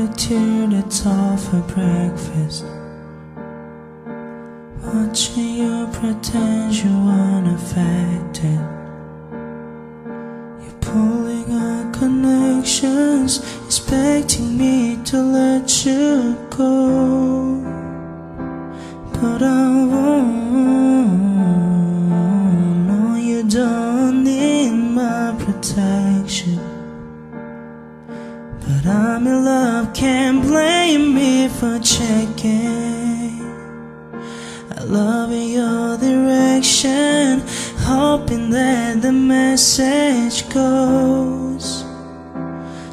a tear that's all for breakfast. Watching you pretend you unaffected. You're pulling on connections, expecting me to let you go, but I won't. No, you don't need my protection, but I'm in love, can't blame me for checking. I love in your direction, hoping that the message goes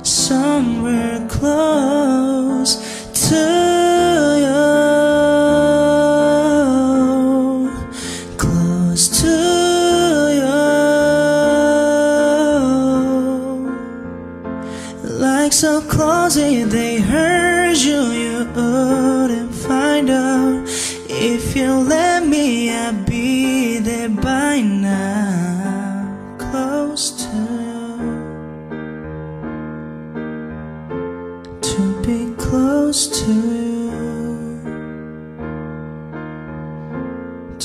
somewhere close to you, close to you, like so close if they heard you, you wouldn't find out. If you let me, I'd be there by now, close to you, to be close to you,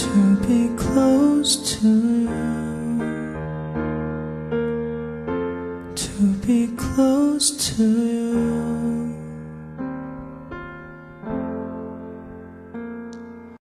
to be close to you, to be close to you.